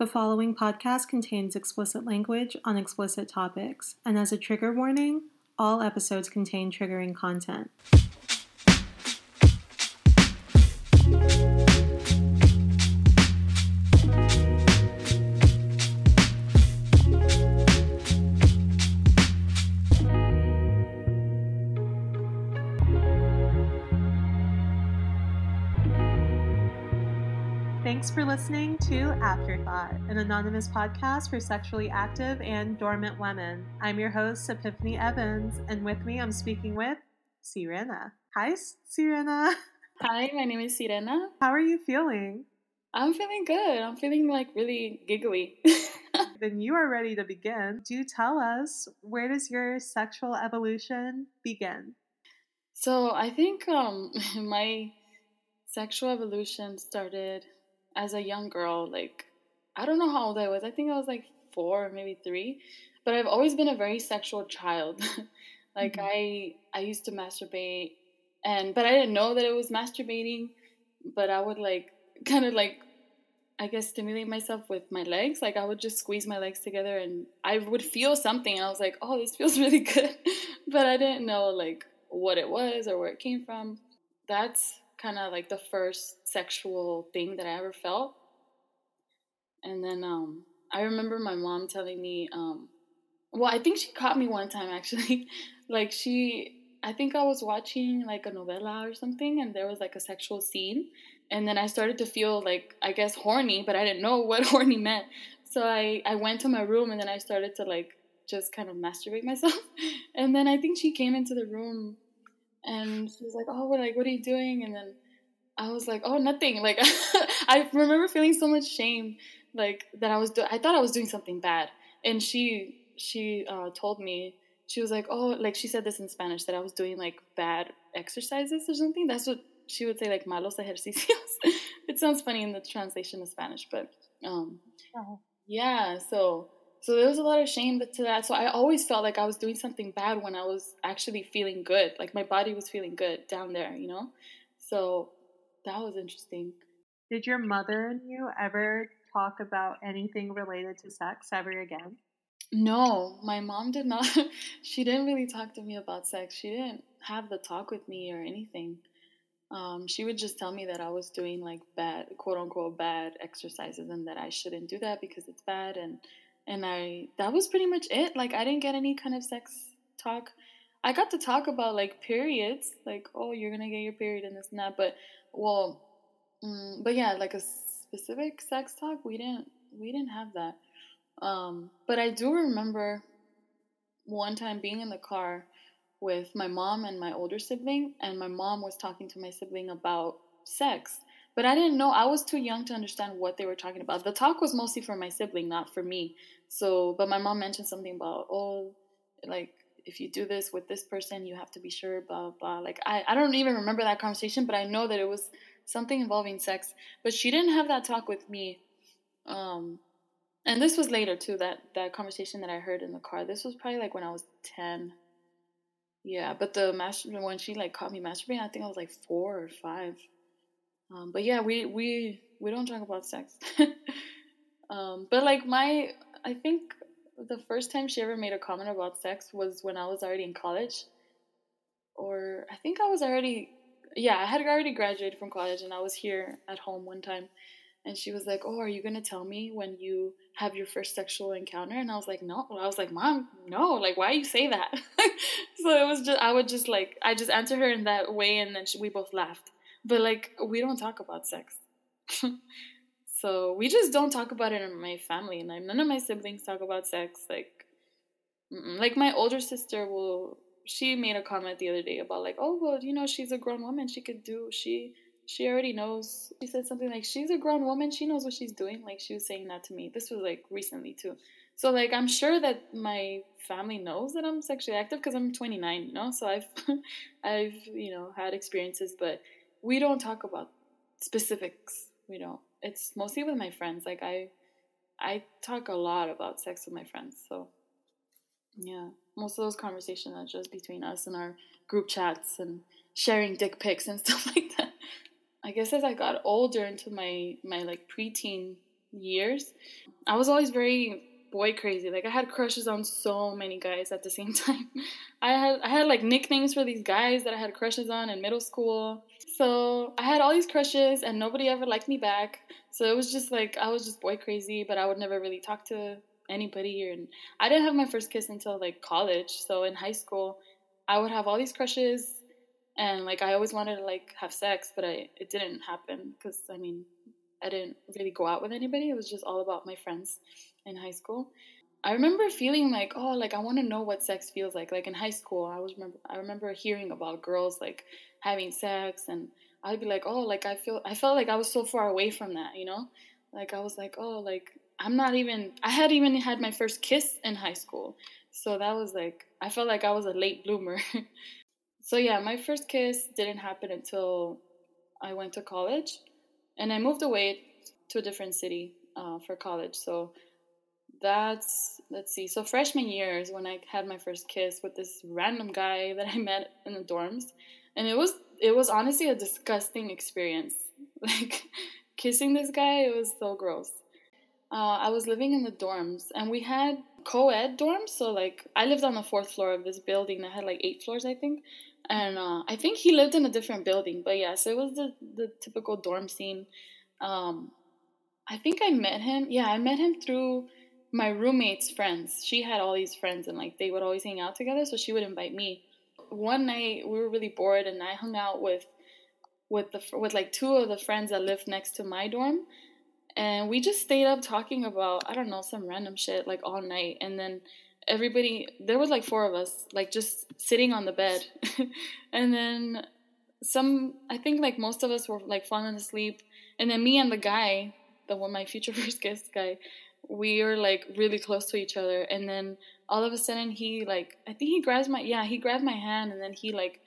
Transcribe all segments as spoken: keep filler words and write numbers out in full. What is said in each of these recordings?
The following podcast contains explicit language on explicit topics, and as a trigger warning, all episodes contain triggering content. Thanks for listening to Afterthought, an anonymous podcast for sexually active and dormant women. I'm your host, Epiphany Evans, and with me I'm speaking with Sirena. Hi, Sirena. Hi, my name is Sirena. How are you feeling? I'm feeling good. I'm feeling like really giggly. Then you are ready to begin. Do tell us, where does your sexual evolution begin? So I think um, my sexual evolution started as a young girl. Like, I don't know how old I was. I think I was like four, maybe three. But I've always been a very sexual child. Like, mm-hmm. I I used to masturbate, and but I didn't know that it was masturbating. But I would like kind of like, I guess, stimulate myself with my legs. Like, I would just squeeze my legs together, and I would feel something. And I was like, oh, this feels really good. But I didn't know like what it was or where it came from. That's kind of like the first sexual thing that I ever felt. And then um, I remember my mom telling me, um, well, I think she caught me one time, actually. Like, she, I think I was watching like a novela or something, and there was like a sexual scene. And then I started to feel like, I guess, horny, but I didn't know what horny meant. So I, I went to my room, and then I started to like just kind of masturbate myself. And then I think she came into the room, and she was like, oh, what, like, what are you doing? And then I was like, oh, nothing. Like, I remember feeling so much shame, like, that I was, do- I thought I was doing something bad. And she, she uh, told me, she was like, oh, like, she said this in Spanish, that I was doing, like, bad exercises or something. That's what she would say, like, malos ejercicios. It sounds funny in the translation of Spanish, but, um, uh-huh. yeah, so... So there was a lot of shame to that. So I always felt like I was doing something bad when I was actually feeling good. Like, my body was feeling good down there, you know? So that was interesting. Did your mother and you ever talk about anything related to sex ever again? No, my mom did not. She didn't really talk to me about sex. She didn't have the talk with me or anything. Um, she would just tell me that I was doing, like, bad, quote-unquote, bad exercises, and that I shouldn't do that because it's bad, and... And I, that was pretty much it. Like, I didn't get any kind of sex talk. I got to talk about, like, periods. Like, oh, you're going to get your period and this and that. But, well, um, but yeah, like a specific sex talk, we didn't, we didn't have that. Um, but I do remember one time being in the car with my mom and my older sibling. And my mom was talking to my sibling about sex. But I didn't know. I was too young to understand what they were talking about. The talk was mostly for my sibling, not for me. So, but my mom mentioned something about, oh, like, if you do this with this person, you have to be sure, blah, blah. Like, I, I don't even remember that conversation, but I know that it was something involving sex. But she didn't have that talk with me. Um, and this was later, too, that, that conversation that I heard in the car. This was probably, like, when I was ten. Yeah, but the masturb- when she, like, caught me masturbating, I think I was, like, four or five. Um, but yeah, we, we, we don't talk about sex. um, but like my, I think the first time she ever made a comment about sex was when I was already in college, or I think I was already, yeah, I had already graduated from college, and I was here at home one time, and she was like, oh, are you going to tell me when you have your first sexual encounter? And I was like, no. I was like, mom, no, like, why you say that? So it was just, I would just like, I just answered her in that way. And then she, we both laughed. But, like, we don't talk about sex. So we just don't talk about it in my family. And none of my siblings talk about sex. Like, mm-mm. Like, my older sister will... She made a comment the other day about, like, oh, well, you know, she's a grown woman. She could do... She she already knows. She said something like, she's a grown woman. She knows what she's doing. Like, she was saying that to me. This was, like, recently, too. So, like, I'm sure that my family knows that I'm sexually active because I'm twenty-nine, you know? So I've, I've, you know, had experiences, but... We don't talk about specifics, you know. It's mostly with my friends. Like, I I talk a lot about sex with my friends. So, yeah, most of those conversations are just between us and our group chats and sharing dick pics and stuff like that. I guess as I got older into my, my like, preteen years, I was always very boy crazy. Like, I had crushes on so many guys at the same time. I had I had like nicknames for these guys that I had crushes on in middle school. So I had all these crushes and nobody ever liked me back. So it was just like, I was just boy crazy, but I would never really talk to anybody. And I didn't have my first kiss until like college. So in high school, I would have all these crushes and like I always wanted to like have sex, but I it didn't happen because I mean I didn't really go out with anybody. It was just all about my friends in high school. I remember feeling like, oh, like I want to know what sex feels like. Like in high school, I was remember I remember hearing about girls like having sex, and I'd be like, oh, like I feel I felt like I was so far away from that, you know? Like I was like, oh, like I'm not even I had even had my first kiss in high school. So that was like, I felt like I was a late bloomer. So yeah, my first kiss didn't happen until I went to college. And I moved away to a different city uh, for college. So that's, let's see. So freshman year is when I had my first kiss with this random guy that I met in the dorms. And it was, it was honestly a disgusting experience. Like, kissing this guy, it was so gross. Uh, I was living in the dorms, and we had co-ed dorms. So, like, I lived on the fourth floor of this building that had, like, eight floors, I think. And uh, I think he lived in a different building. But, yeah, so it was the, the typical dorm scene. Um, I think I met him. Yeah, I met him through my roommate's friends. She had all these friends, and, like, they would always hang out together. So she would invite me. One night, we were really bored, and I hung out with, with, the, with like, two of the friends that lived next to my dorm. And we just stayed up talking about, I don't know, some random shit, like, all night. And then everybody, there was, like, four of us, like, just sitting on the bed. And then some, I think, like, most of us were, like, falling asleep. And then me and the guy, the one, my future first guest guy, we were, like, really close to each other. And then all of a sudden he, like, I think he grabs my, yeah, he grabbed my hand. And then he, like,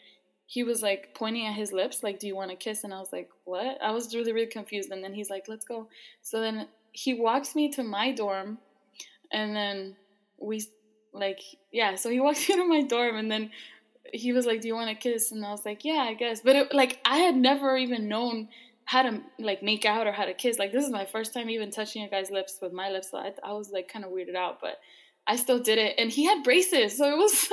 he was, like, pointing at his lips, like, do you want to kiss? And I was like, what? I was really, really confused. And then he's like, let's go. So then he walks me to my dorm, and then we, like, yeah, so he walks me to my dorm, and then he was like, do you want to kiss? And I was like, yeah, I guess. But, it, like, I had never even known how to, like, make out or how to kiss. Like, this is my first time even touching a guy's lips with my lips, so I, I was, like, kind of weirded out, but I still did it, and he had braces, so it was,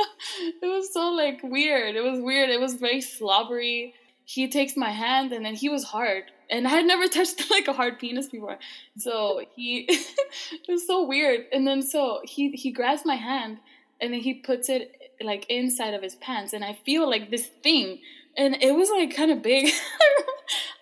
it was so, like, weird, it was weird, it was very slobbery. He takes my hand, and then he was hard, and I had never touched, like, a hard penis before, so he, it was so weird, and then, so, he, he grabs my hand, and then he puts it, like, inside of his pants, and I feel, like, this thing, and it was, like, kind of big.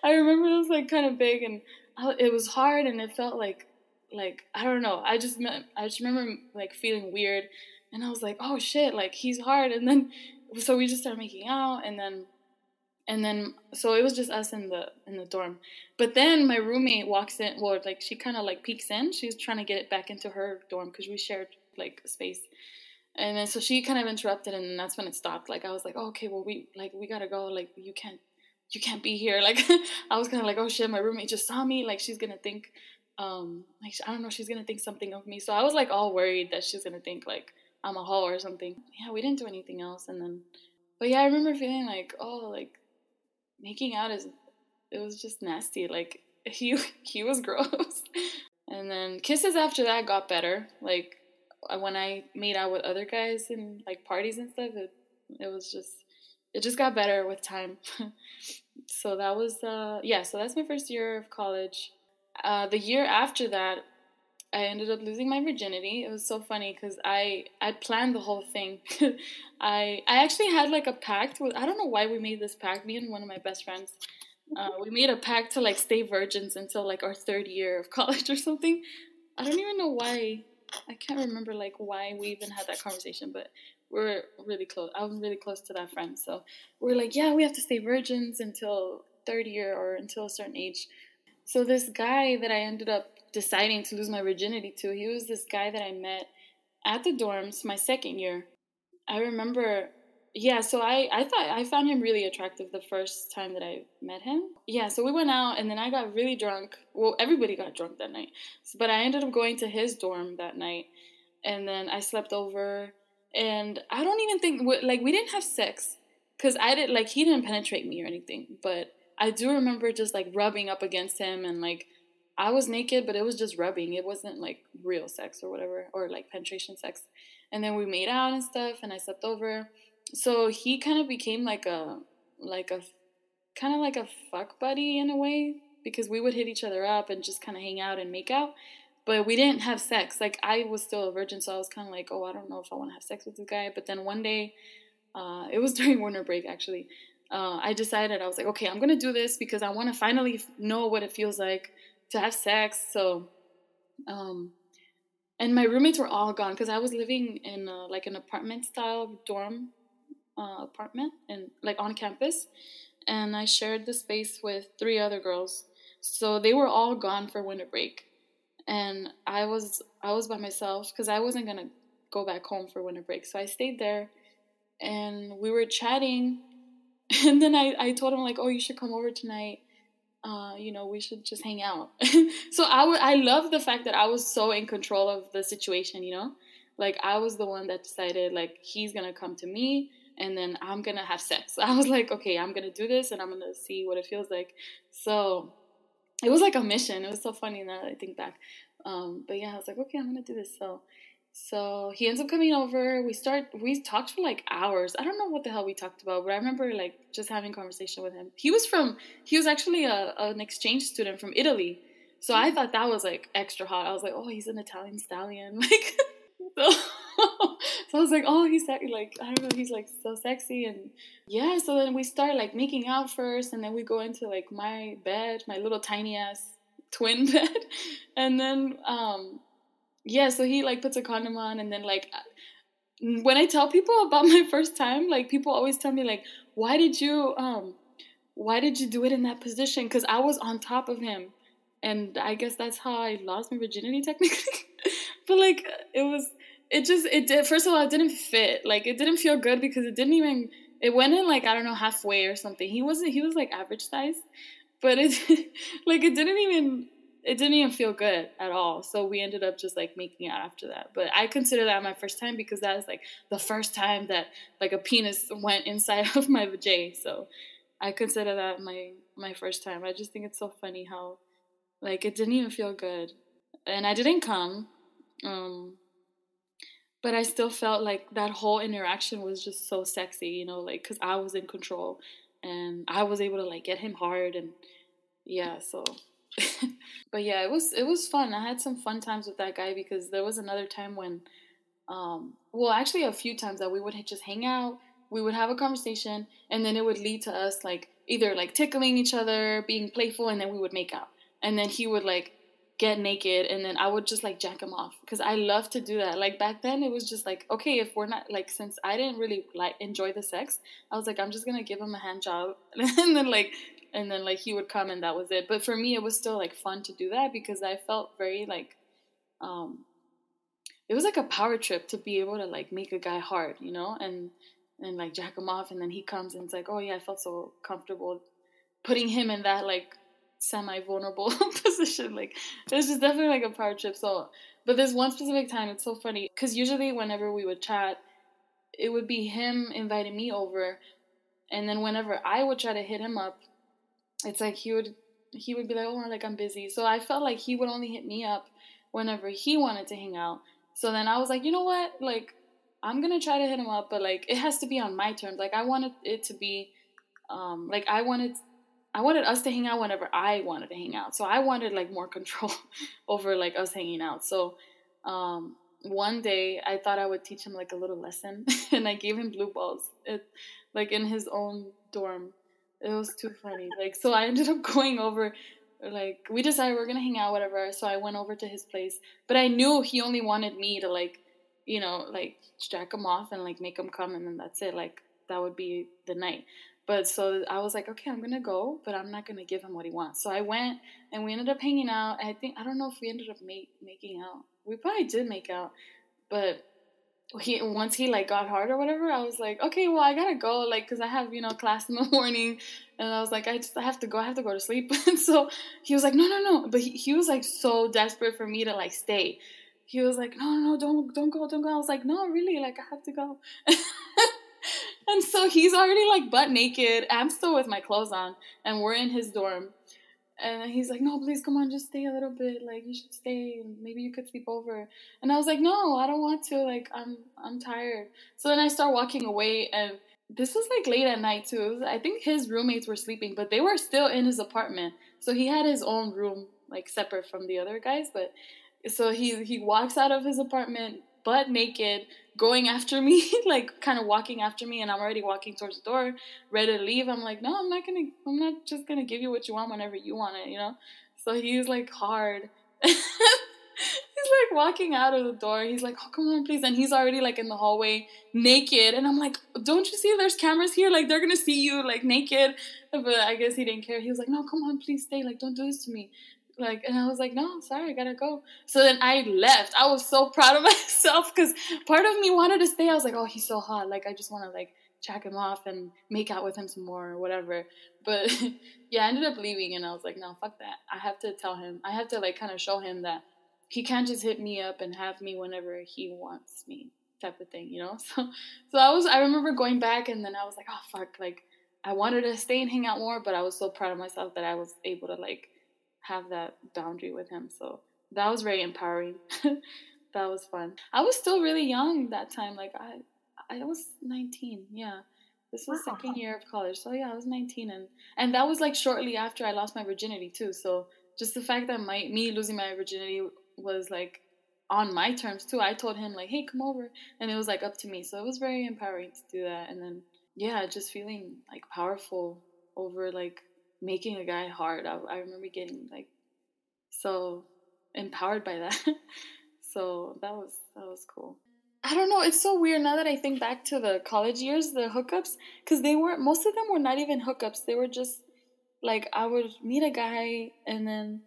I remember it was, like, kind of big, and I, it was hard, and it felt, like, Like, I don't know, I just I just remember, like, feeling weird, and I was like, oh, shit, like, he's hard, and then, so we just started making out, and then, and then, so it was just us in the, in the dorm, but then my roommate walks in, well, like, she kind of, like, peeks in, she was trying to get it back into her dorm, because we shared, like, space, and then, so she kind of interrupted, and that's when it stopped, like, I was like, oh, okay, well, we, like, we gotta go, like, you can't, you can't be here, like, I was kind of like, oh, shit, my roommate just saw me, like, she's gonna think, Um, like, I don't know, she's gonna think something of me. So I was, like, all worried that she's gonna think, like, I'm a hoe or something. Yeah, we didn't do anything else, and then, but yeah, I remember feeling like, oh, like, making out is, it was just nasty, like, he, he was gross. And then kisses after that got better, like, when I made out with other guys and, like, parties and stuff, it, it was just, it just got better with time. So that was, uh, yeah, so that's my first year of college. Uh, the year after that, I ended up losing my virginity. It was so funny because I, I planned the whole thing. I I actually had, like, a pact with, I don't know why we made this pact, me and one of my best friends. Uh, we made a pact to, like, stay virgins until, like, our third year of college or something. I don't even know why. I can't remember, like, why we even had that conversation, but we're really close. I was really close to that friend. So we're like, yeah, we have to stay virgins until third year or until a certain age. So this guy that I ended up deciding to lose my virginity to, he was this guy that I met at the dorms my second year. I remember, yeah, so I, I thought I found him really attractive the first time that I met him. Yeah, so we went out, and then I got really drunk. Well, everybody got drunk that night. But I ended up going to his dorm that night, and then I slept over. And I don't even think, like, we didn't have sex, because I didn't, like, he didn't penetrate me or anything, but I do remember just, like, rubbing up against him, and, like, I was naked, but it was just rubbing. It wasn't like real sex or whatever, or like penetration sex. And then we made out and stuff, and I slept over. So he kind of became like a, like a, kind of like a fuck buddy in a way, because we would hit each other up and just kind of hang out and make out. But we didn't have sex. Like, I was still a virgin, so I was kind of like, oh, I don't know if I want to have sex with this guy. But then one day, uh, it was during winter break, actually. Uh, I decided, I was like, okay, I'm going to do this because I want to finally know what it feels like to have sex. So, um, and my roommates were all gone because I was living in a, like an apartment style dorm uh, apartment and like on campus. And I shared the space with three other girls. So they were all gone for winter break. And I was, I was by myself because I wasn't going to go back home for winter break. So I stayed there and we were chatting. And then I, I told him, like, oh, you should come over tonight. Uh, you know, we should just hang out. So I, w- I love the fact that I was so in control of the situation, you know? Like, I was the one that decided, like, he's going to come to me, and then I'm going to have sex. I was like, okay, I'm going to do this, and I'm going to see what it feels like. So it was like a mission. It was so funny now that I think back. Um, but, yeah, I was like, okay, I'm going to do this. So so he ends up coming over. We start. We talked for, like, hours. I don't know what the hell we talked about, but I remember, like, just having a conversation with him. He was from – he was actually a, an exchange student from Italy. So I thought that was, like, extra hot. I was like, oh, he's an Italian stallion. Like, so, so I was like, oh, he's, sexy. Like, I don't know, he's, like, so sexy. And, yeah, so then we start, like, making out first, and then we go into, like, my bed, my little tiny-ass twin bed. And then – um yeah, so he, like, puts a condom on, and then, like, when I tell people about my first time, like, people always tell me, like, why did you, um, why did you do it in that position? Because I was on top of him, and I guess that's how I lost my virginity, technically, but, like, it was, it just, it did, first of all, it didn't fit, like, it didn't feel good, because it didn't even, it went in, like, I don't know, halfway or something. He wasn't, he was, like, average size, but it, like, it didn't even... It didn't even feel good at all. So we ended up just, like, making out after that. But I consider that my first time because that is, like, the first time that, like, a penis went inside of my vajay. So I consider that my, my first time. I just think it's so funny how, like, it didn't even feel good. And I didn't come. Um, but I still felt like that whole interaction was just so sexy, you know, like, because I was in control. And I was able to, like, get him hard. And, yeah, so... But yeah, it was it was fun. I had some fun times with that guy because there was another time when, um, well, actually a few times that we would just hang out, we would have a conversation, and then it would lead to us like either like tickling each other, being playful, and then we would make out. And then he would like get naked, and then I would just like jack him off because I love to do that. Like back then, it was just like okay, if we're not like since I didn't really like enjoy the sex, I was like I'm just gonna give him a hand job, and then like. And then, like, he would come and that was it. But for me, it was still, like, fun to do that because I felt very, like, um, it was like a power trip to be able to, like, make a guy hard, you know, and, and like, jack him off. And then he comes and it's like, oh, yeah, I felt so comfortable putting him in that, like, semi-vulnerable position. Like, it's just definitely, like, a power trip. So, but this one specific time, it's so funny because usually whenever we would chat, it would be him inviting me over. And then whenever I would try to hit him up, it's like he would he would be like, oh, like, I'm busy. So I felt like he would only hit me up whenever he wanted to hang out. So then I was like, you know what? Like, I'm going to try to hit him up, but, like, it has to be on my terms. Like, I wanted it to be, um, like, I wanted I wanted us to hang out whenever I wanted to hang out. So I wanted, like, more control over, like, us hanging out. So um, one day I thought I would teach him, like, a little lesson, and I gave him blue balls, it, like, in his own dorm. It was too funny. Like, so I ended up going over, like, we decided we we're going to hang out, whatever. So I went over to his place, but I knew he only wanted me to, like, you know, like, jack him off and, like, make him come. And then that's it. Like, that would be the night. But so I was like, okay, I'm going to go, but I'm not going to give him what he wants. So I went and we ended up hanging out. I think, I don't know if we ended up make, making out. We probably did make out, but He once he like got hard or whatever, I was like, okay, well, I gotta go, like, because I have, you know, class in the morning, and I was like, I just I have to go I have to go to sleep. And so he was like, no no no but he, he was like so desperate for me to like stay. He was like, no no don't don't go don't go I was like, no, really, like, I have to go. And so he's already like butt naked, I'm still with my clothes on, and we're in his dorm. And he's like, no, please, come on, just stay a little bit. Like, you should stay. Maybe you could sleep over. And I was like, no, I don't want to. Like, I'm I'm tired. So then I start walking away. And this was, like, late at night, too. I think his roommates were sleeping, but they were still in his apartment. So he had his own room, like, separate from the other guys. But so he, he walks out of his apartment, butt naked, going after me, like, kind of walking after me, and I'm already walking towards the door, ready to leave. I'm like, no, I'm not gonna, I'm not just gonna give you what you want whenever you want it, you know? So he's, like, hard. He's, like, walking out of the door. He's like, oh, come on, please. And he's already, like, in the hallway, naked. And I'm like, don't you see there's cameras here? Like, they're gonna see you, like, naked. But I guess he didn't care. He was like, no, come on, please stay. Like, don't do this to me. Like, and I was like, no, sorry, I gotta go. So then I left. I was so proud of myself because part of me wanted to stay. I was like, oh, he's so hot. Like, I just want to, like, jack him off and make out with him some more or whatever. But, yeah, I ended up leaving, and I was like, no, fuck that. I have to tell him. I have to, like, kind of show him that he can't just hit me up and have me whenever he wants me type of thing, you know? So, so I was, I remember going back, and then I was like, oh, fuck. Like, I wanted to stay and hang out more, but I was so proud of myself that I was able to, like, have that boundary with him. So that was very empowering. That was fun. I was still really young that time. Like, I I was nineteen. Yeah. This was wow. Second year of college. So, yeah, I was nineteen. And, and that was, like, shortly after I lost my virginity, too. So just the fact that my me losing my virginity was, like, on my terms, too. I told him, like, hey, come over. And it was, like, up to me. So it was very empowering to do that. And then, yeah, just feeling, like, powerful over, like, making a guy hard. I, I remember getting, like, so empowered by that. So that was that was cool. I don't know. It's so weird now that I think back to the college years, the hookups, because they were most of them were not even hookups. They were just, like, I would meet a guy and then,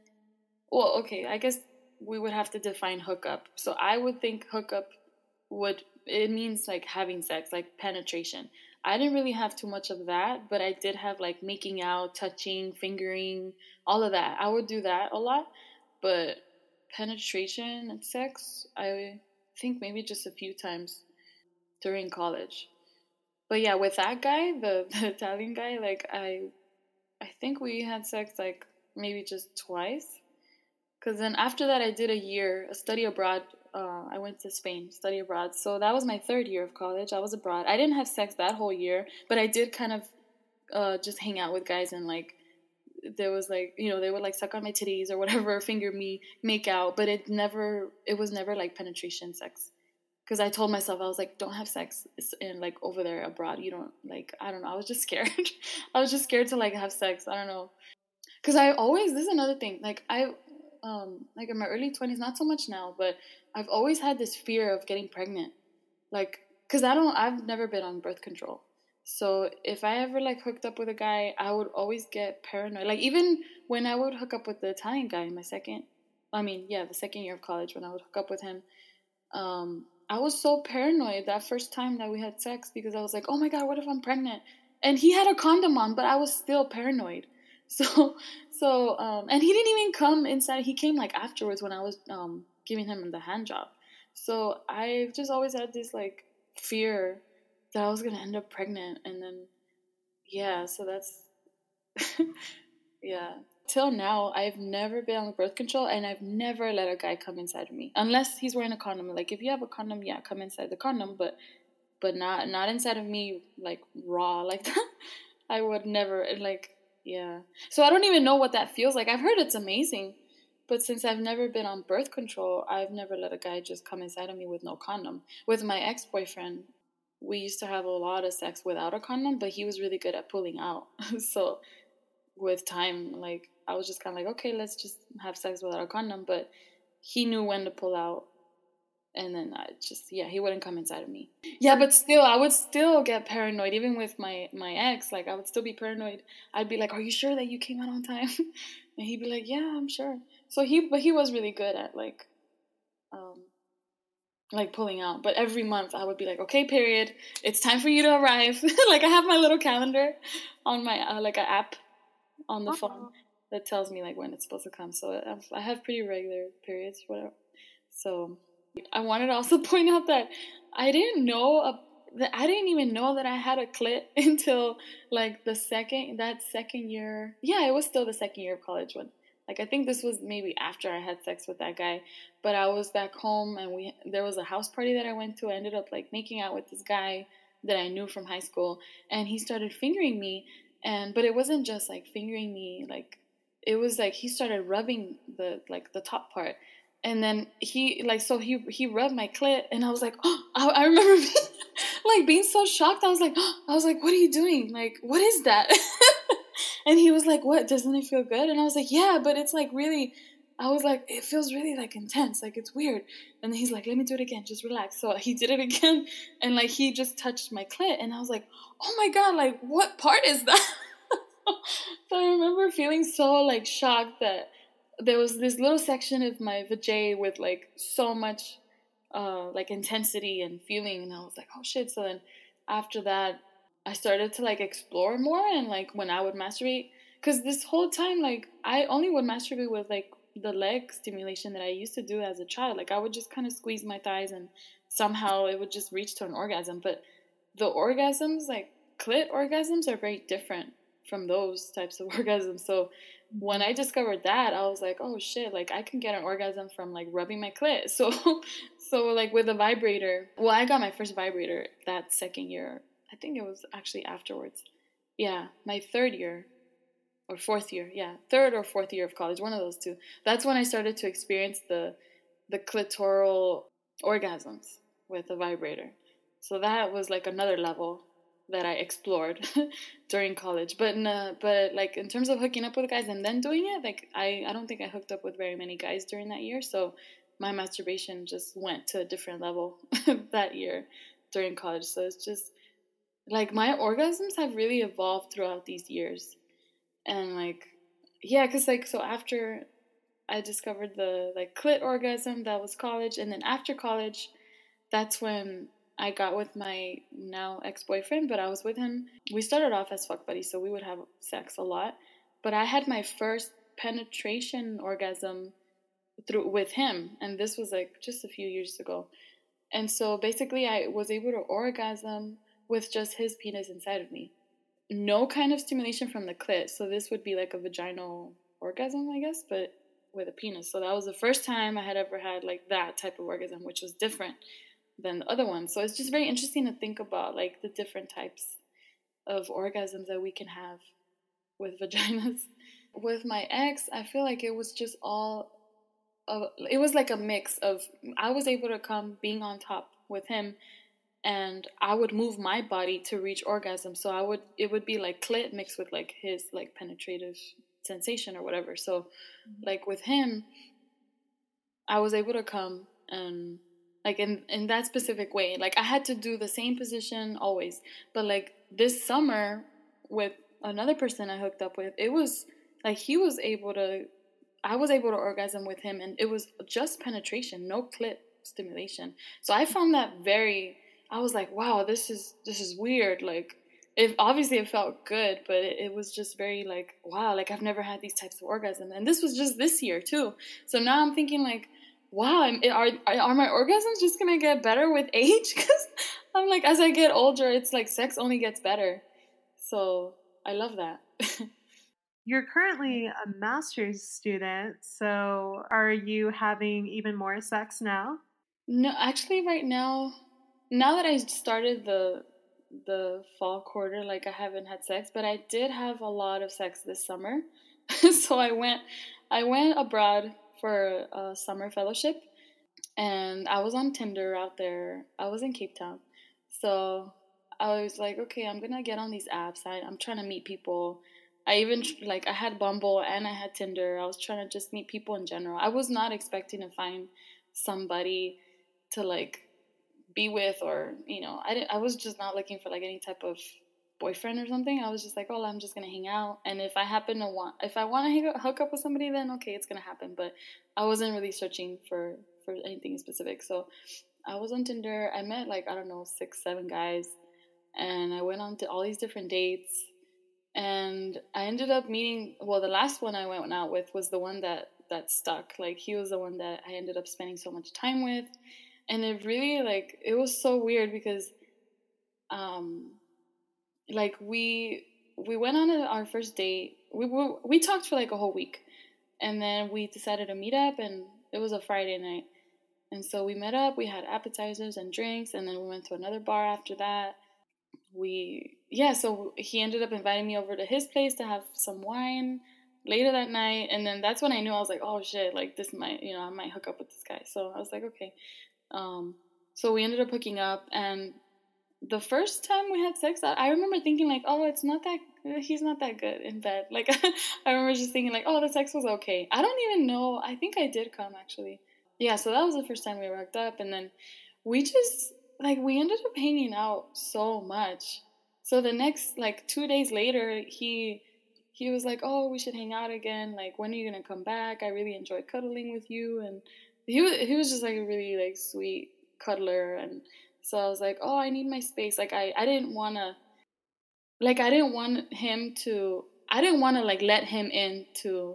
well, okay, I guess we would have to define hookup. So I would think hookup would it means, like, having sex, like penetration. I didn't really have too much of that, but I did have, like, making out, touching, fingering, all of that. I would do that a lot, but penetration and sex, I think maybe just a few times during college. But, yeah, with that guy, the, the Italian guy, like, I I think we had sex, like, maybe just twice. Because then after that, I did a year, a study abroad. Uh, I went to Spain, study abroad. So that was my third year of college. I was abroad. I didn't have sex that whole year, but I did kind of uh, just hang out with guys, and, like, there was, like, you know, they would, like, suck on my titties or whatever, finger me, make out. But it never, it was never, like, penetration sex. Because I told myself, I was like, don't have sex in, like, over there abroad. You don't, like, I don't know. I was just scared. I was just scared to, like, have sex. I don't know. Because I always, this is another thing. Like, I... Um, like, in my early twenties, not so much now, but I've always had this fear of getting pregnant. Like, because I don't, I've never been on birth control. So if I ever, like, hooked up with a guy, I would always get paranoid. Like, even when I would hook up with the Italian guy in my second, I mean, yeah, the second year of college when I would hook up with him, um, I was so paranoid that first time that we had sex because I was like, oh my God, what if I'm pregnant? And he had a condom on, but I was still paranoid. So, so, um, and he didn't even come inside. He came, like, afterwards when I was, um, giving him the hand job. So I've just always had this, like, fear that I was going to end up pregnant. And then, yeah, so that's, yeah. Till now, I've never been on birth control, and I've never let a guy come inside of me. Unless he's wearing a condom. Like, if you have a condom, yeah, come inside the condom, but, but not, not inside of me, like, raw, like that. I would never, like... Yeah. So I don't even know what that feels like. I've heard it's amazing. But since I've never been on birth control, I've never let a guy just come inside of me with no condom. With my ex-boyfriend, we used to have a lot of sex without a condom, but he was really good at pulling out. So with time, like, I was just kind of like, okay, let's just have sex without a condom. But he knew when to pull out. And then I just, yeah, he wouldn't come inside of me. Yeah, but still, I would still get paranoid, even with my, my ex. Like, I would still be paranoid. I'd be like, are you sure that you came out on time? And he'd be like, yeah, I'm sure. So he, but he was really good at, like, um, like, pulling out. But every month, I would be like, okay, period. It's time for you to arrive. Like, I have my little calendar on my, uh, like, an app on the uh-huh. phone that tells me, like, when it's supposed to come. So I've, I have pretty regular periods, whatever. So... I wanted to also point out that I didn't know the, I didn't even know that I had a clit until like the second, that second year. Yeah, it was still the second year of college when, like, I think this was maybe after I had sex with that guy, but I was back home and we, there was a house party that I went to. I ended up like making out with this guy that I knew from high school, and he started fingering me. And, but it wasn't just like fingering me, like, it was like, he started rubbing the, like the top part. And then he, like, so he, he rubbed my clit, and I was like, oh, I, I remember being, like being so shocked. I was like, oh, I was like, what are you doing? Like, what is that? And he was like, what, doesn't it feel good? And I was like, yeah, but it's like really, I was like, it feels really like intense. Like, it's weird. And he's like, let me do it again. Just relax. So he did it again. And like, he just touched my clit, and I was like, oh my God, like, what part is that? So I remember feeling so like shocked that there was this little section of my vajay with like so much uh, like intensity and feeling, and I was like, oh shit. So then after that, I started to like explore more, and like when I would masturbate, because this whole time, like, I only would masturbate with like the leg stimulation that I used to do as a child. Like, I would just kind of squeeze my thighs, and somehow it would just reach to an orgasm. But the orgasms, like clit orgasms, are very different from those types of orgasms. So when I discovered that, I was like, oh shit, like I can get an orgasm from like rubbing my clit. So, so like with a vibrator, well, I got my first vibrator that second year. I think it was actually afterwards. Yeah. My third year or fourth year. Yeah. Third or fourth year of college. One of those two. That's when I started to experience the, the clitoral orgasms with a vibrator. So that was like another level that I explored during college. But uh, but like in terms of hooking up with guys and then doing it, like I, I don't think I hooked up with very many guys during that year. So my masturbation just went to a different level that year during college. So it's just like my orgasms have really evolved throughout these years. And like, yeah, because like, so after I discovered the like clit orgasm, that was college. And then after college, that's when I got with my now ex-boyfriend, but I was with him. We started off as fuck buddies, so we would have sex a lot. But I had my first penetration orgasm through with him, and this was like just a few years ago. And so basically I was able to orgasm with just his penis inside of me. No kind of stimulation from the clit, so this would be like a vaginal orgasm, I guess, but with a penis. So that was the first time I had ever had like that type of orgasm, which was different than the other one. So it's just very interesting to think about like the different types of orgasms that we can have with vaginas. With my ex, I feel like it was just all of, it was like a mix of, I was able to come being on top with him, and I would move my body to reach orgasm. So I would, it would be like clit mixed with like his like penetrative sensation or whatever. So mm-hmm. like with him, I was able to come and Like, in, in that specific way. Like, I had to do the same position always. But, like, this summer with another person I hooked up with, it was, like, he was able to, I was able to orgasm with him. And it was just penetration, no clit stimulation. So I found that very, I was like, wow, this is, this is weird. Like, it, obviously it felt good, but it, it was just very, like, wow, like, I've never had these types of orgasms. And this was just this year, too. So now I'm thinking, like, wow, I'm, are are my orgasms just going to get better with age? Because I'm like, as I get older, it's like sex only gets better. So I love that. You're currently a master's student. So are you having even more sex now? No, actually right now, now that I started the the fall quarter, like I haven't had sex, but I did have a lot of sex this summer. So I went, I went abroad for a summer fellowship, and I was on Tinder out there. I was in Cape Town, so I was like, okay, I'm gonna get on these apps. I, I'm trying to meet people. I even, like, I had Bumble and I had Tinder. I was trying to just meet people in general. I was not expecting to find somebody to, like, be with, or, you know, I, didn't, I was just not looking for, like, any type of boyfriend or something. I was just like, oh, I'm just gonna hang out, and if I happen to want, if I want to hook up with somebody, then okay, it's gonna happen. But I wasn't really searching for for anything specific. So I was on Tinder. I met, like, I don't know, six, seven guys, and I went on to all these different dates, and I ended up meeting. Well, the last one I went out with was the one that that stuck. Like, he was the one that I ended up spending so much time with, and it really, like, it was so weird because um, like we we went on a, our first date. We were, we talked for like a whole week, and then we decided to meet up, and it was a Friday night. And so we met up, we had appetizers and drinks, and then we went to another bar after that. We, yeah, so he ended up inviting me over to his place to have some wine later that night. And then that's when I knew, I was like, oh shit, like this might, you know, I might hook up with this guy. So I was like, okay. Um, so we ended up hooking up, and the first time we had sex, I remember thinking like, oh, it's not that, he's not that good in bed. Like, I remember just thinking like, oh, the sex was okay. I don't even know. I think I did come actually. Yeah, so that was the first time we hooked up, and then we just, like, we ended up hanging out so much. So the next, like, two days later, he he was like, oh, we should hang out again, like, when are you going to come back? I really enjoy cuddling with you, and he, he was just, like, a really, like, sweet cuddler, and so I was like, oh, I need my space. Like, I, I didn't want to, like, I didn't want him to, I didn't want to, like, let him into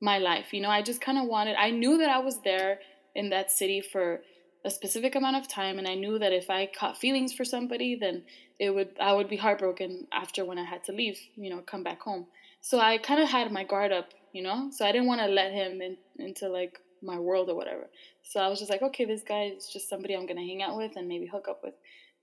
my life, you know? I just kind of wanted, I knew that I was there in that city for a specific amount of time, and I knew that if I caught feelings for somebody, then it would I would be heartbroken after when I had to leave, you know, come back home. So I kind of had my guard up, you know, so I didn't want to let him in, into like my world or whatever. So I was just like, okay, this guy is just somebody I'm gonna hang out with and maybe hook up with.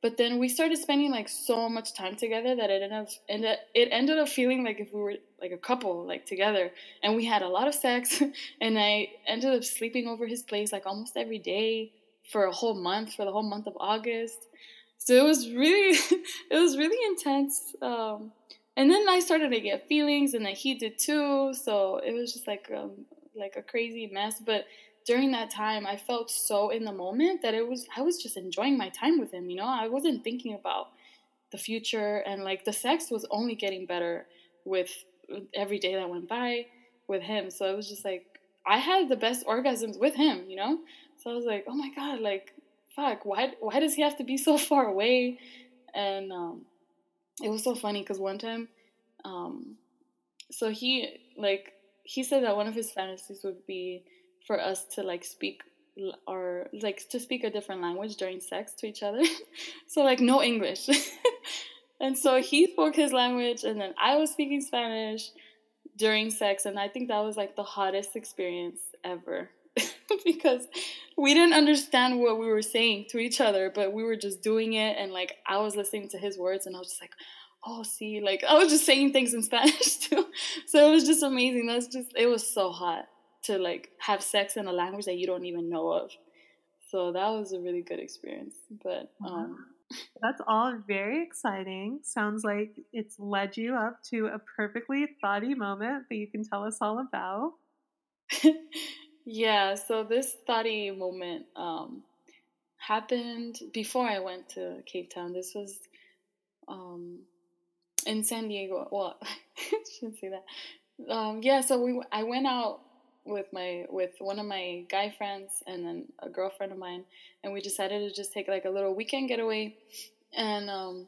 But then we started spending like so much time together that it ended up, and it ended up feeling like if we were like a couple, like together, and we had a lot of sex. And I ended up sleeping over his place like almost every day for a whole month, for the whole month of August. So it was really, it was really intense. Um, and then I started to get feelings, and then he did too. So it was just like um, like a crazy mess, but. During that time, I felt so in the moment that it was, I was just enjoying my time with him, you know? I wasn't thinking about the future, and, like, the sex was only getting better with every day that went by with him. So it was just, like, I had the best orgasms with him, you know? So I was like, oh, my God, like, fuck, why why does he have to be so far away? And um, it was so funny because one time, um, so he, like, he said that one of his fantasies would be for us to like speak or like to speak a different language during sex to each other. So like no English. And so he spoke his language, and then I was speaking Spanish during sex. And I think that was like the hottest experience ever because we didn't understand what we were saying to each other, but we were just doing it. And like, I was listening to his words, and I was just like, oh, see, like I was just saying things in Spanish too. So it was just amazing. That's just, it was so hot to like have sex in a language that you don't even know of. So that was a really good experience. But um that's all very exciting. Sounds like it's led you up to a perfectly thoughty moment that you can tell us all about. Yeah, so this thoughty moment um happened before I went to Cape Town. This was um in San Diego. Well, I shouldn't say that. Um yeah, so we I went out with my with one of my guy friends and then a girlfriend of mine, and we decided to just take like a little weekend getaway. And um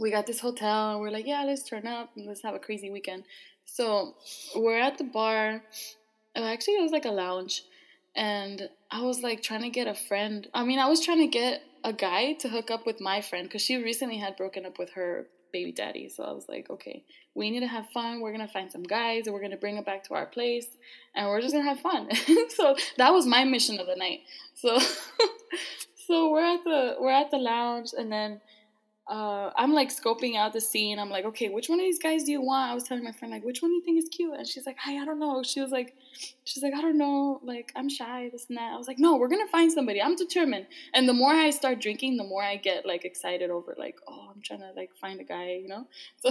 we got this hotel, and we're like, yeah, let's turn up and let's have a crazy weekend. So we're at the bar, actually it was like a lounge, and I was like trying to get a friend I mean I was trying to get a guy to hook up with my friend because she recently had broken up with her baby daddy. So I was like, okay, we need to have fun. We're gonna find some guys, and we're gonna bring them back to our place, and we're just gonna have fun. So that was my mission of the night. So so we're at the we're at the lounge, and then uh I'm like scoping out the scene. I'm like, okay, which one of these guys do you want? I was telling my friend like, which one do you think is cute? And she's like, hi, I don't know. She was like, she's like, I don't know, like I'm shy, this and that. I was like, no, we're gonna find somebody. I'm determined. And the more I start drinking, the more I get like excited over like, oh, I'm trying to like find a guy, you know? So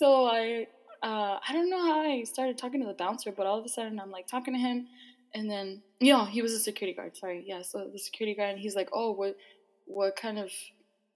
so I uh I don't know how I started talking to the bouncer, but all of a sudden I'm like talking to him, and then you know, he was a security guard, sorry, yeah, so the security guard, and he's like, oh, what what kind of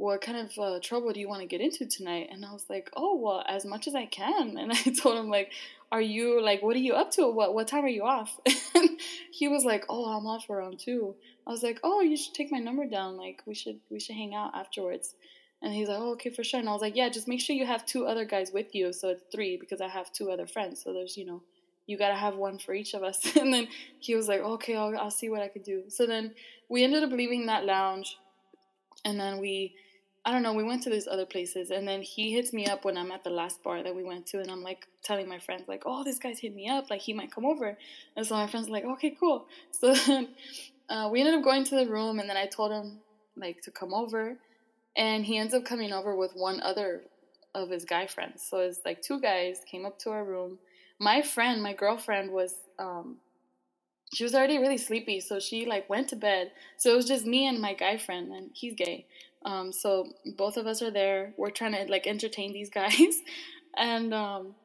what kind of uh, trouble do you want to get into tonight? And I was like, oh, well, as much as I can. And I told him, like, are you, like, what are you up to? What what time are you off? And he was like, oh, I'm off around two. I was like, oh, you should take my number down. Like, we should we should hang out afterwards. And he's like, oh, okay, for sure. And I was like, yeah, just make sure you have two other guys with you. So it's three, because I have two other friends. So there's, you know, you got to have one for each of us. And then he was like, okay, I'll, I'll see what I can do. So then we ended up leaving that lounge. And then we... I don't know, we went to these other places, and then he hits me up when I'm at the last bar that we went to, and I'm, like, telling my friends, like, oh, this guy's hitting me up, like, he might come over, and so my friends are like, okay, cool, so then uh, we ended up going to the room, and then I told him, like, to come over, and he ends up coming over with one other of his guy friends, so it's, like, two guys came up to our room. My friend, my girlfriend was, um, she was already really sleepy, so she, like, went to bed, so it was just me and my guy friend, and he's gay. Um, so both of us are there. We're trying to, like, entertain these guys. And um,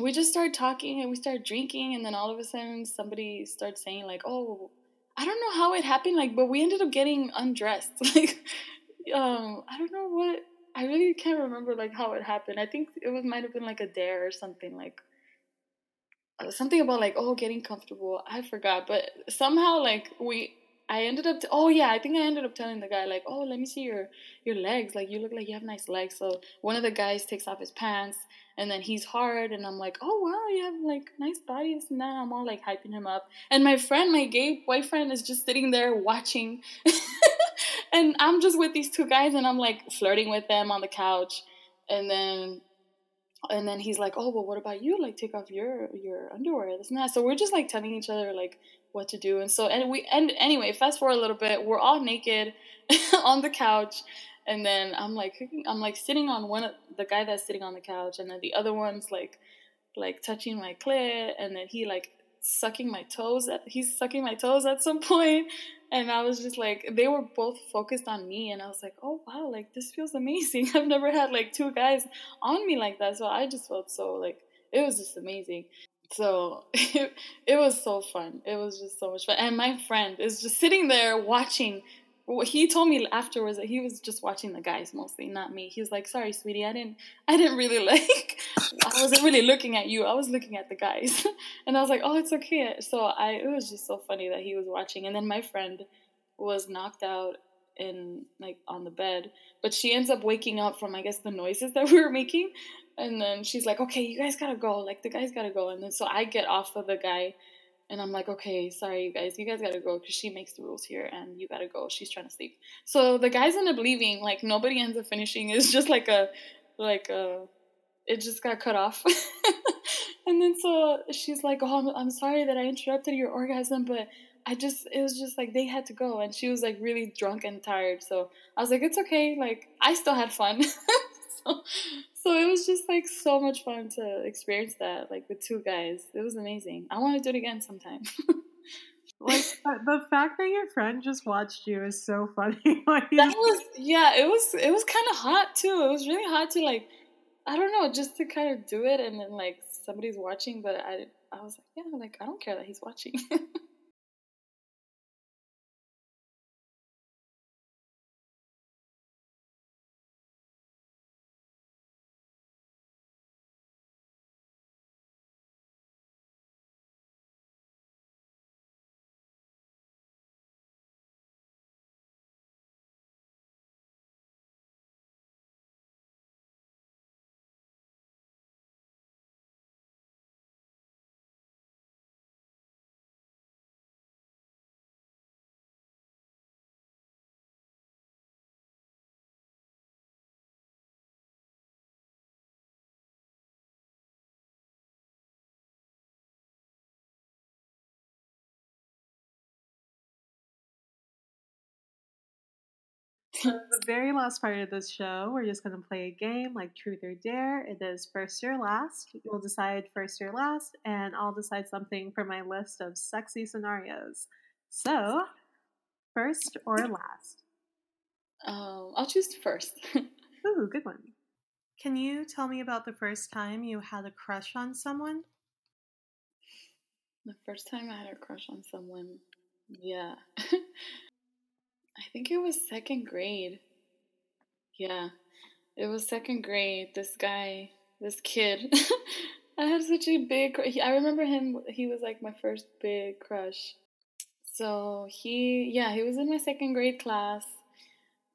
we just start talking and we start drinking. And then all of a sudden somebody starts saying, like, oh, I don't know how it happened, like, but we ended up getting undressed. Like, um, I don't know what, I really can't remember, like, how it happened. I think it was might have been, like, a dare or something, like, something about, like, oh, getting comfortable. I forgot. But somehow, like, we... I ended up, t- oh yeah, I think I ended up telling the guy, like, oh, let me see your, your legs, like, you look like you have nice legs, so one of the guys takes off his pants, and then he's hard, and I'm like, oh, wow, you have, like, nice bodies, and then I'm all, like, hyping him up, and my friend, my gay boyfriend is just sitting there watching, and I'm just with these two guys, and I'm, like, flirting with them on the couch, and then... And then he's like, oh, well, what about you? Like, take off your, your underwear, this and that. So we're just, like, telling each other, like, what to do. And so, and we, and anyway, fast forward a little bit, we're all naked on the couch. And then I'm, like, I'm, like, sitting on one of the guy that's sitting on the couch. And then the other one's, like, like, touching my clit. And then he, like, sucking my toes. At, he's sucking my toes at some point. And I was just, like, they were both focused on me. And I was like, oh, wow, like, this feels amazing. I've never had, like, two guys on me like that. So I just felt so, like, it was just amazing. So it, it was so fun. It was just so much fun. And my friend is just sitting there watching. He told me afterwards that he was just watching the guys mostly, not me. He was like, sorry, sweetie, I didn't, I didn't really, like, I wasn't really looking at you. I was looking at the guys. And I was like, oh, it's okay. So I, it was just so funny that he was watching. And then my friend was knocked out in, like, on the bed. But she ends up waking up from, I guess, the noises that we were making. And then she's like, okay, you guys gotta go. Like, the guys gotta go. And then so I get off of the guy. And I'm like, okay, sorry, you guys. You guys got to go because she makes the rules here and you got to go. She's trying to sleep. So the guys end up leaving. Like, nobody ends up finishing. It's just like a, like a, it just got cut off. And then so she's like, oh, I'm, I'm sorry that I interrupted your orgasm, but I just, it was just like they had to go. And she was, like, really drunk and tired. So I was like, it's okay. Like, I still had fun. so, So it was just, like, so much fun to experience that, like, with two guys. It was amazing. I want to do it again sometime. Like, the fact that your friend just watched you is so funny. Like, that was, yeah, it was, it was kind of hot, too. It was really hot to, like, I don't know, just to kind of do it. And then, like, somebody's watching, but I, I was like, yeah, like, I don't care that he's watching. So the very last part of this show, we're just going to play a game like Truth or Dare. It is first or last. You'll decide first or last, and I'll decide something for my list of sexy scenarios. So, first or last? Um, I'll choose first. Ooh, good one. Can you tell me about the first time you had a crush on someone? The first time I had a crush on someone? Yeah. I think it was second grade. Yeah, it was second grade. This guy, this kid, I had such a big, cr- I remember him, he was like my first big crush. So he, yeah, he was in my second grade class.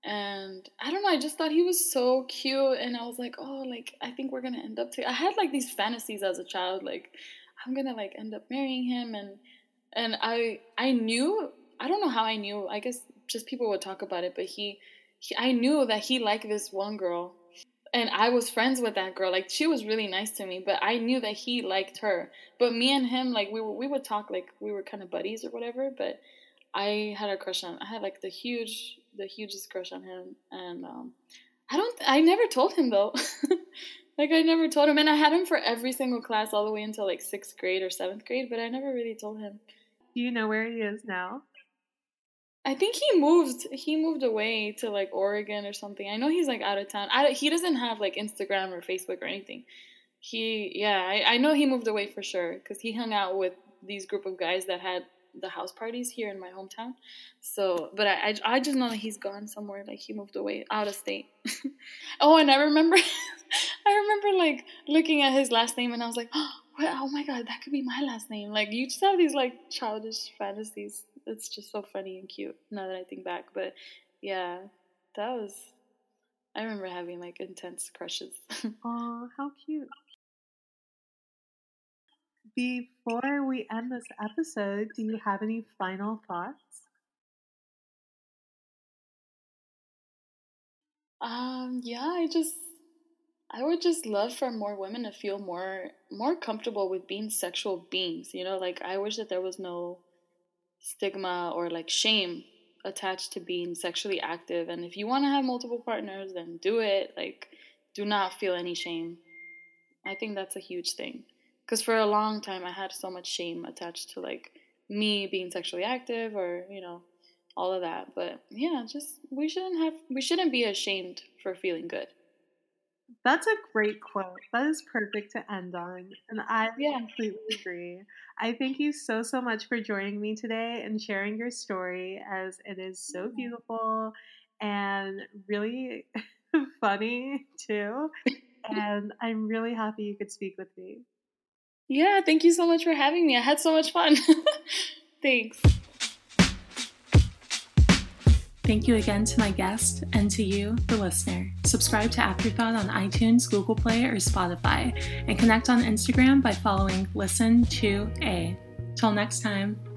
And I don't know, I just thought he was so cute. And I was like, oh, like, I think we're going to end up together. I had like these fantasies as a child, like, I'm going to like end up marrying him. And, and I, I knew, I don't know how I knew, I guess, just people would talk about it, but he he, I knew that he liked this one girl. And I was friends with that girl. Like, she was really nice to me, but I knew that he liked her. But me and him, like, we were, we would talk like we were kind of buddies or whatever. But I had a crush on. I had like the huge, the hugest crush on him. And um, I don't. I never told him though. Like, I never told him. And I had him for every single class all the way until like sixth grade or seventh grade. But I never really told him. Do you know where he is now? I think he moved he moved away to, like, Oregon or something. I know he's, like, out of town. I, he doesn't have, like, Instagram or Facebook or anything. He, yeah, I, I know he moved away for sure because he hung out with these group of guys that had the house parties here in my hometown. So, but I, I, I just know that he's gone somewhere. Like, he moved away out of state. Oh, and I remember, I remember, like, looking at his last name and I was like, oh, oh, my God, that could be my last name. Like, you just have these, like, childish fantasies. It's just so funny and cute now that I think back. But, yeah, that was... I remember having, like, intense crushes. Oh, how cute. Before we end this episode, do you have any final thoughts? Um, yeah, I just... I would just love for more women to feel more, more comfortable with being sexual beings. You know, like, I wish that there was no... stigma or like shame attached to being sexually active, and if you want to have multiple partners, then do it. Like, do not feel any shame. I think that's a huge thing, because for a long time I had so much shame attached to like me being sexually active, or you know, all of that. But yeah, just we shouldn't have we shouldn't be ashamed for feeling good. That's a great quote. That is perfect to end on. And I yeah. completely agree. I thank you so, so much for joining me today and sharing your story, as it is so beautiful and really funny too. And I'm really happy you could speak with me. Yeah, thank you so much for having me. I had so much fun. Thanks. Thank you again to my guest and to you, the listener. Subscribe to Afterthought on iTunes, Google Play, or Spotify, and connect on Instagram by following listen to A. Till next time.